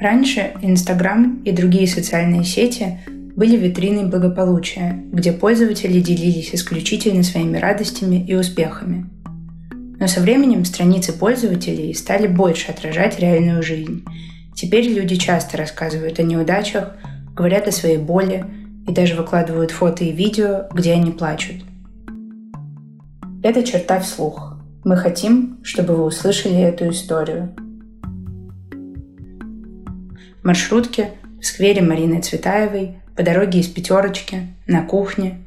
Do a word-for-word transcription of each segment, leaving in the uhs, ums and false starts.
Раньше Инстаграм и другие социальные сети были витриной благополучия, где пользователи делились исключительно своими радостями и успехами. Но со временем страницы пользователей стали больше отражать реальную жизнь. Теперь люди часто рассказывают о неудачах, говорят о своей боли и даже выкладывают фото и видео, где они плачут. Это черта вслух. Мы хотим, чтобы вы услышали эту историю. В маршрутке, в сквере Марины Цветаевой, по дороге из Пятерочки, на кухне.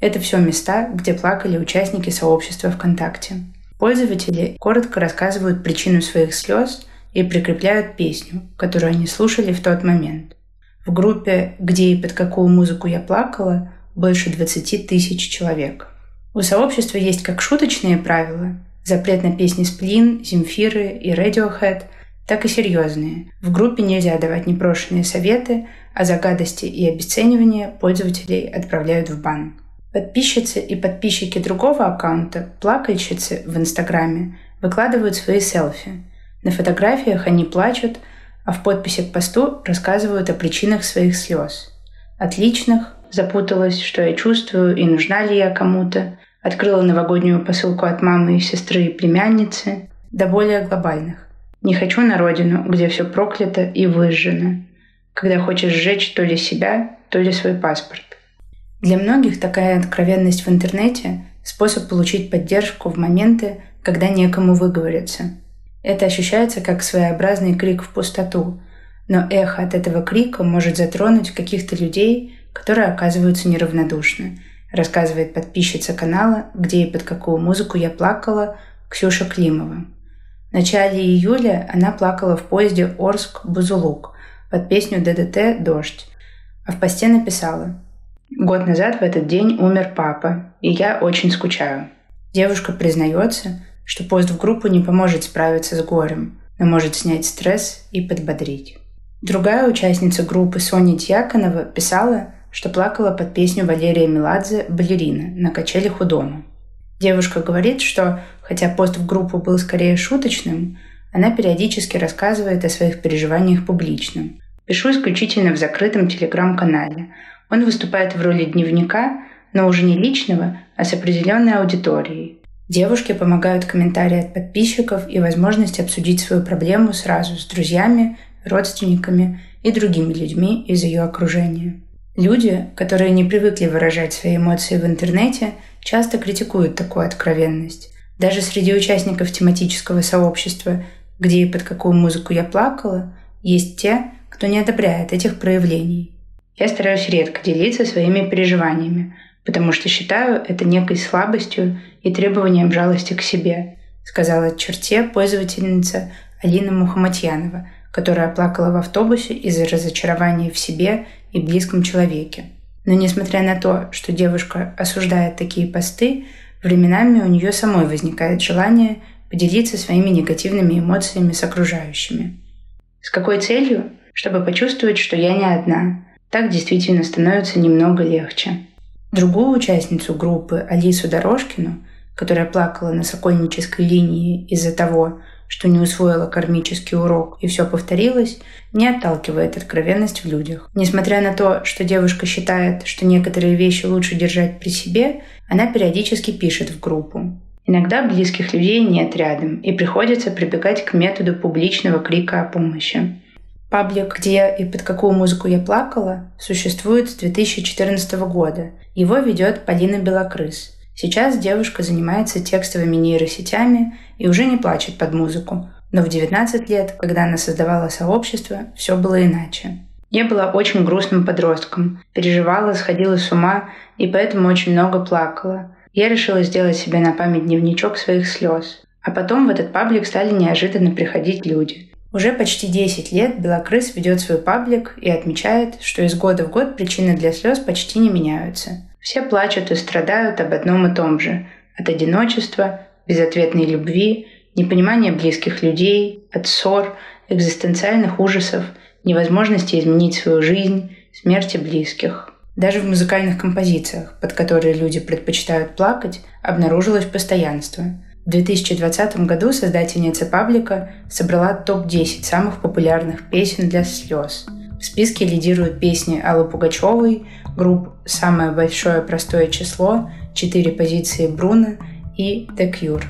Это все места, где плакали участники сообщества ВКонтакте. Пользователи коротко рассказывают причину своих слез и прикрепляют песню, которую они слушали в тот момент. В группе «Где и под какую музыку я плакала» больше двадцать тысяч человек. У сообщества есть как шуточные правила – запрет на песни Сплин, Земфиры и Radiohead, так и серьезные. В группе нельзя давать непрошенные советы, а за гадости и обесценивание пользователей отправляют в бан. Подписчицы и подписчики другого аккаунта, плакальщицы в Инстаграме, выкладывают свои селфи. На фотографиях они плачут, а в подписи к посту рассказывают о причинах своих слез. От личных: запуталась, что я чувствую и нужна ли я кому-то, открыла новогоднюю посылку от мамы и сестры и племянницы, до более глобальных: не хочу на родину, где все проклято и выжжено, когда хочешь сжечь то ли себя, то ли свой паспорт. Для многих такая откровенность в интернете – способ получить поддержку в моменты, когда некому выговориться. Это ощущается как своеобразный крик в пустоту, но эхо от этого крика может затронуть каких-то людей, которые оказываются неравнодушны, рассказывает подписчица канала «Где и под какую музыку я плакала» Ксюша Климова. В начале июля она плакала в поезде Орск-Бузулук под песню ДДТ «Дождь», а в посте написала: «Год назад в этот день умер папа, и я очень скучаю». Девушка признается, что пост в группу не поможет справиться с горем, но может снять стресс и подбодрить. Другая участница группы Соня Тьяконова писала, что плакала под песню Валерия Меладзе «Балерина» на качелях у дома. Девушка говорит, что, хотя пост в группу был скорее шуточным, она периодически рассказывает о своих переживаниях публично. «Пишу исключительно в закрытом телеграм-канале. Он выступает в роли дневника, но уже не личного, а с определенной аудиторией». Девушке помогают комментарии от подписчиков и возможность обсудить свою проблему сразу с друзьями, родственниками и другими людьми из ее окружения. Люди, которые не привыкли выражать свои эмоции в интернете, часто критикуют такую откровенность. Даже среди участников тематического сообщества «Где и под какую музыку я плакала» есть те, кто не одобряет этих проявлений. «Я стараюсь редко делиться своими переживаниями, потому что считаю это некой слабостью и требованием жалости к себе», сказала черте пользовательница Алина Мухаматьянова, которая плакала в автобусе из-за разочарования в себе и близком человеке. Но несмотря на то, что девушка осуждает такие посты, временами у нее самой возникает желание поделиться своими негативными эмоциями с окружающими. «С какой целью? Чтобы почувствовать, что я не одна. Так действительно становится немного легче». Другую участницу группы, Алису Дорошкину, которая плакала на Сокольнической линии из-за того, что не усвоила кармический урок и все повторилось, не отталкивает откровенность в людях. Несмотря на то, что девушка считает, что некоторые вещи лучше держать при себе, она периодически пишет в группу: «Иногда близких людей нет рядом, и приходится прибегать к методу публичного крика о помощи». Паблик «Где и под какую музыку я плакала» существует с две тысячи четырнадцатого года. Его ведет Полина Белокрыс. Сейчас девушка занимается текстовыми нейросетями и уже не плачет под музыку. Но в девятнадцать лет, когда она создавала сообщество, все было иначе. «Я была очень грустным подростком, переживала, сходила с ума и поэтому очень много плакала. Я решила сделать себе на память дневничок своих слез. А потом в этот паблик стали неожиданно приходить люди». Уже почти десять лет Белокрыс ведет свой паблик и отмечает, что из года в год причины для слез почти не меняются. «Все плачут и страдают об одном и том же – от одиночества, безответной любви, непонимания близких людей, от ссор, экзистенциальных ужасов, невозможности изменить свою жизнь, смерти близких». Даже в музыкальных композициях, под которые люди предпочитают плакать, обнаружилось постоянство. В две тысячи двадцатом году создательница паблика собрала топ десять самых популярных песен для слез. В списке лидируют песни Аллы Пугачевой, групп «Самое большое простое число», «Четыре позиции Бруно» и «The Cure».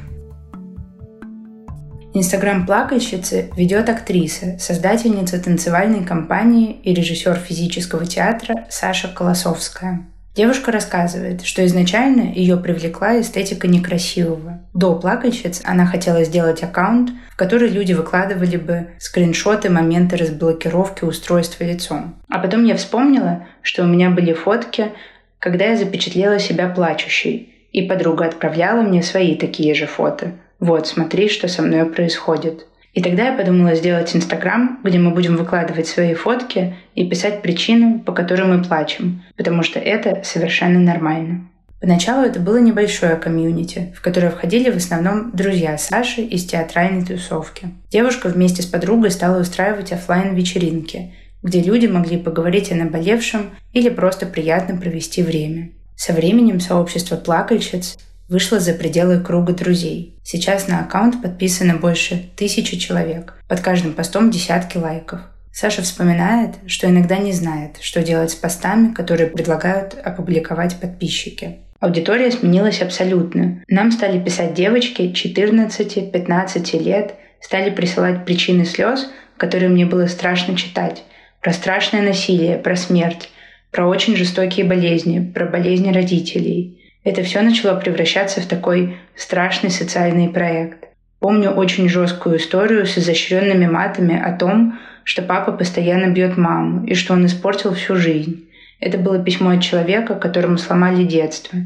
Инстаграм плакальщицы ведет актриса, создательница танцевальной компании и режиссер физического театра Саша Колосовская. Девушка рассказывает, что изначально ее привлекла эстетика некрасивого. До плакальщиц она хотела сделать аккаунт, в который люди выкладывали бы скриншоты момента разблокировки устройства лицом. А потом я вспомнила, что у меня были фотки, когда я запечатлела себя плачущей, и подруга отправляла мне свои такие же фото. Вот, смотри, что со мной происходит. И тогда я подумала сделать Инстаграм, где мы будем выкладывать свои фотки и писать причину, по которой мы плачем, потому что это совершенно нормально. Поначалу это было небольшое комьюнити, в которое входили в основном друзья Саши из театральной тусовки. Девушка вместе с подругой стала устраивать офлайн-вечеринки, где люди могли поговорить о наболевшем или просто приятно провести время. Со временем сообщество плакальщиц вышла за пределы круга друзей. Сейчас на аккаунт подписано больше тысячи человек, под каждым постом десятки лайков. Саша вспоминает, что иногда не знает, что делать с постами, которые предлагают опубликовать подписчики. Аудитория сменилась абсолютно. Нам стали писать девочки четырнадцати-пятнадцати лет, стали присылать причины слез, которые мне было страшно читать, про страшное насилие, про смерть, про очень жестокие болезни, про болезни родителей. Это все начало превращаться в такой страшный социальный проект. Помню очень жесткую историю с изощренными матами о том, что папа постоянно бьет маму и что он испортил всю жизнь. Это было письмо от человека, которому сломали детство,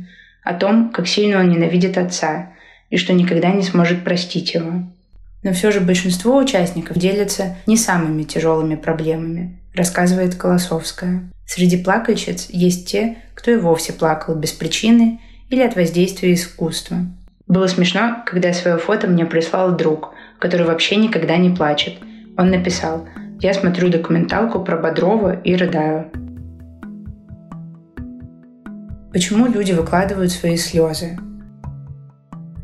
о том, как сильно он ненавидит отца и что никогда не сможет простить его. Но все же большинство участников делятся не самыми тяжелыми проблемами, рассказывает Колосовская. Среди плакальщиц есть те, кто и вовсе плакал без причины или от воздействия искусства. Было смешно, когда свое фото мне прислал друг, который вообще никогда не плачет. Он написал: «Я смотрю документалку про Бодрова и рыдаю». Почему люди выкладывают свои слезы?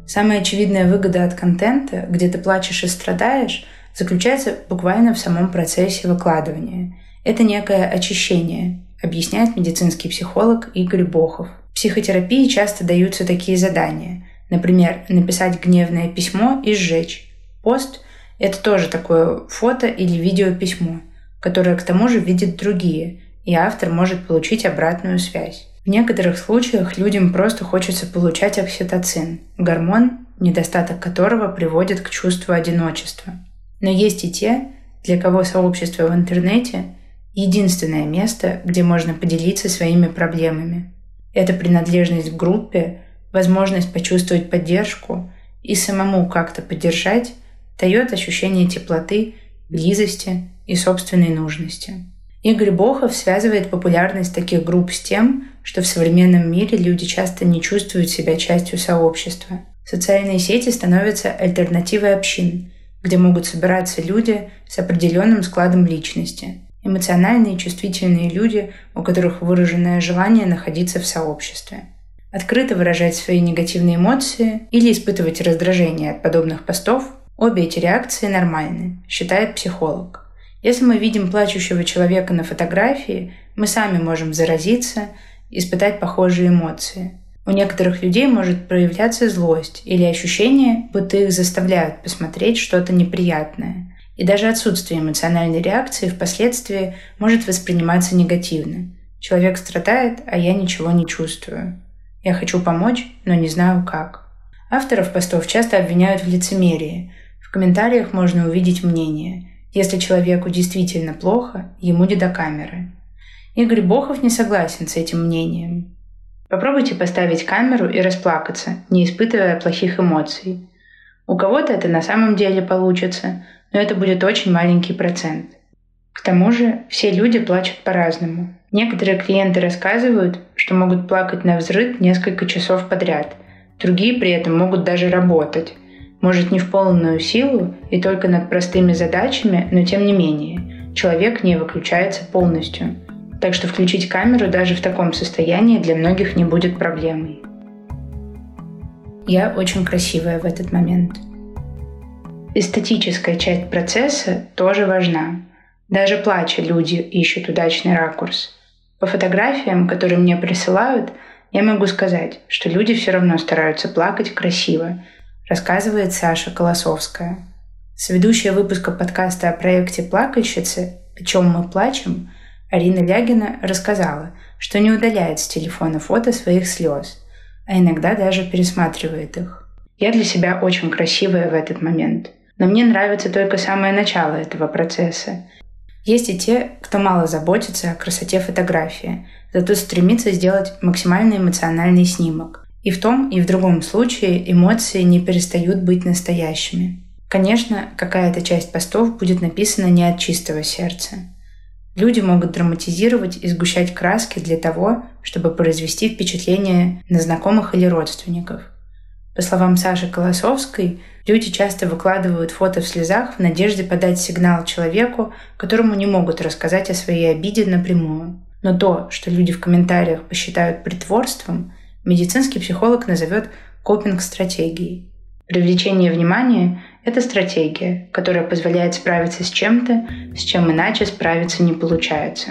Самая очевидная выгода от контента, где ты плачешь и страдаешь, заключается буквально в самом процессе выкладывания. Это некое очищение, объясняет медицинский психолог Игорь Бохов. В психотерапии часто даются такие задания. Например, написать гневное письмо и сжечь. Пост – это тоже такое фото или видеописьмо, которое к тому же видят другие, и автор может получить обратную связь. В некоторых случаях людям просто хочется получать окситоцин – гормон, недостаток которого приводит к чувству одиночества. Но есть и те, для кого сообщество в интернете – единственное место, где можно поделиться своими проблемами. Это принадлежность к группе, возможность почувствовать поддержку и самому как-то поддержать дает ощущение теплоты, близости и собственной нужности. Игорь Бохов связывает популярность таких групп с тем, что в современном мире люди часто не чувствуют себя частью сообщества. Социальные сети становятся альтернативой общин, где могут собираться люди с определенным складом личности. Эмоциональные и чувствительные люди, у которых выраженное желание находиться в сообществе. Открыто выражать свои негативные эмоции или испытывать раздражение от подобных постов – обе эти реакции нормальны, считает психолог. Если мы видим плачущего человека на фотографии, мы сами можем заразиться, испытать похожие эмоции. У некоторых людей может проявляться злость или ощущение, будто их заставляют посмотреть что-то неприятное. И даже отсутствие эмоциональной реакции впоследствии может восприниматься негативно. Человек страдает, а я ничего не чувствую. Я хочу помочь, но не знаю как. Авторов постов часто обвиняют в лицемерии. В комментариях можно увидеть мнение. Если человеку действительно плохо, ему не до камеры. Игорь Бохов не согласен с этим мнением. Попробуйте поставить камеру и расплакаться, не испытывая плохих эмоций. У кого-то это на самом деле получится, но это будет очень маленький процент. К тому же все люди плачут по-разному. Некоторые клиенты рассказывают, что могут плакать навзрыд несколько часов подряд, другие при этом могут даже работать. Может, не в полную силу и только над простыми задачами, но тем не менее, человек не выключается полностью. Так что включить камеру даже в таком состоянии для многих не будет проблемой. я очень красивая в этот момент. Эстетическая часть процесса тоже важна. Даже плача люди ищут удачный ракурс. По фотографиям, которые мне присылают, я могу сказать, что люди все равно стараются плакать красиво, рассказывает Саша Колосовская. Сведущая выпуска подкаста о проекте «Плакальщицы», о чем мы плачем, Арина Лягина рассказала, что не удаляет с телефона фото своих слез, а иногда даже пересматривает их. «Я для себя очень красивая в этот момент, но мне нравится только самое начало этого процесса. Есть и те, кто мало заботится о красоте фотографии, зато стремится сделать максимально эмоциональный снимок. И в том, и в другом случае эмоции не перестают быть настоящими. Конечно, какая-то часть постов будет написана не от чистого сердца. Люди могут драматизировать и сгущать краски для того, чтобы произвести впечатление на знакомых или родственников. По словам Саши Колосовской, люди часто выкладывают фото в слезах в надежде подать сигнал человеку, которому не могут рассказать о своей обиде напрямую. Но то, что люди в комментариях посчитают притворством, медицинский психолог назовет копинг-стратегией. Привлечение внимания – это стратегия, которая позволяет справиться с чем-то, с чем иначе справиться не получается».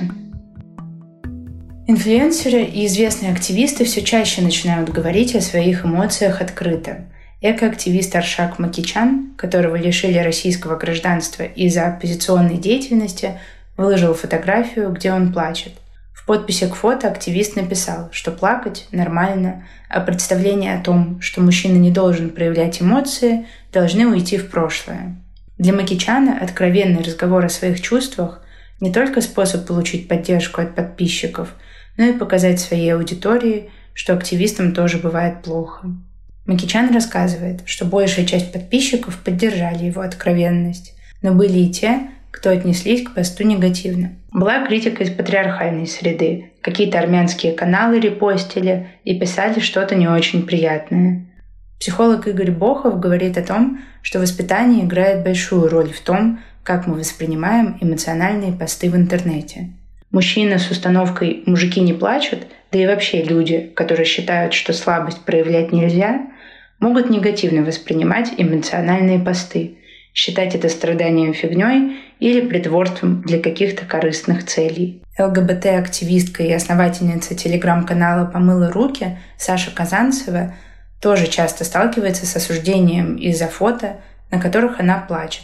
Инфлюенсеры и известные активисты все чаще начинают говорить о своих эмоциях открыто. Экоактивист Аршак Макичан, которого лишили российского гражданства из-за оппозиционной деятельности, выложил фотографию, где он плачет. В подписи к фото активист написал, что плакать нормально, а представление о том, что мужчина не должен проявлять эмоции, должны уйти в прошлое. Для Макичана откровенный разговор о своих чувствах не только способ получить поддержку от подписчиков, но и показать своей аудитории, что активистам тоже бывает плохо. Макичан рассказывает, что большая часть подписчиков поддержали его откровенность, но были и те, кто отнеслись к посту негативно. Была критика из патриархальной среды, какие-то армянские каналы репостили и писали что-то не очень приятное. Психолог Игорь Бохов говорит о том, что воспитание играет большую роль в том, как мы воспринимаем эмоциональные посты в интернете. Мужчина с установкой «мужики не плачут», да и вообще люди, которые считают, что слабость проявлять нельзя, могут негативно воспринимать эмоциональные посты, считать это страданием фигней или притворством для каких-то корыстных целей. ЛГБТ-активистка и основательница телеграм-канала «Помыла руки» Саша Казанцева тоже часто сталкивается с осуждением из-за фото, на которых она плачет.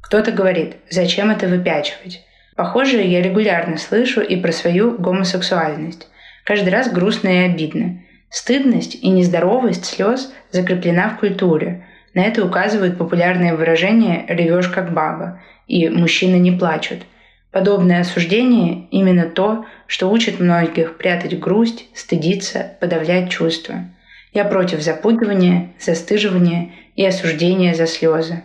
Кто-то говорит: «Зачем это выпячивать?» Похоже, я регулярно слышу и про свою гомосексуальность. Каждый раз грустно и обидно. Стыдность и нездоровость слез закреплена в культуре. На это указывают популярные выражения «ревешь как баба» и «мужчины не плачут». Подобное осуждение – именно то, что учит многих прятать грусть, стыдиться, подавлять чувства. Я против запугивания, застыживания и осуждения за слезы.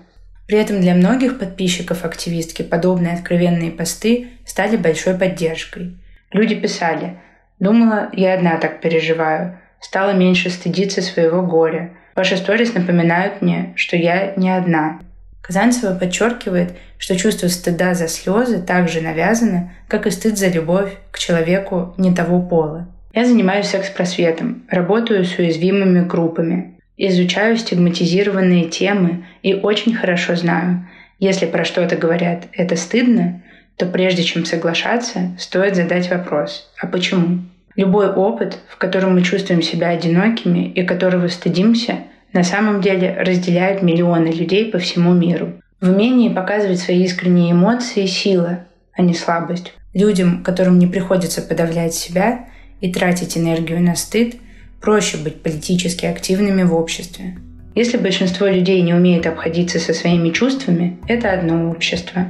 При этом для многих подписчиков активистки подобные откровенные посты стали большой поддержкой. Люди писали: «Думала, я одна так переживаю, стала меньше стыдиться своего горя. Ваши сторис напоминают мне, что я не одна». Казанцева подчеркивает, что чувство стыда за слезы также навязано, как и стыд за любовь к человеку не того пола. Я занимаюсь секс-просветом, работаю с уязвимыми группами, изучаю стигматизированные темы и очень хорошо знаю, если про что-то говорят «это стыдно», то прежде чем соглашаться, стоит задать вопрос «а почему?». Любой опыт, в котором мы чувствуем себя одинокими и которого стыдимся, на самом деле разделяет миллионы людей по всему миру. В умении показывать свои искренние эмоции сила, а не слабость. Людям, которым не приходится подавлять себя и тратить энергию на стыд, проще быть политически активными в обществе. Если большинство людей не умеет обходиться со своими чувствами, это одно общество.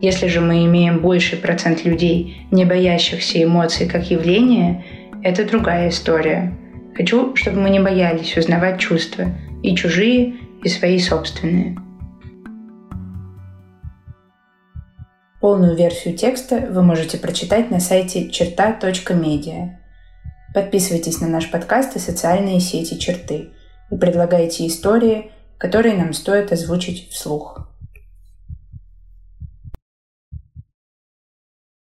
Если же мы имеем больший процент людей, не боящихся эмоций как явления, это другая история. Хочу, чтобы мы не боялись узнавать чувства, и чужие, и свои собственные. Полную версию текста вы можете прочитать на сайте черта точка медиа. Подписывайтесь на наш подкаст и социальные сети «Черты» и предлагайте истории, которые нам стоит озвучить вслух.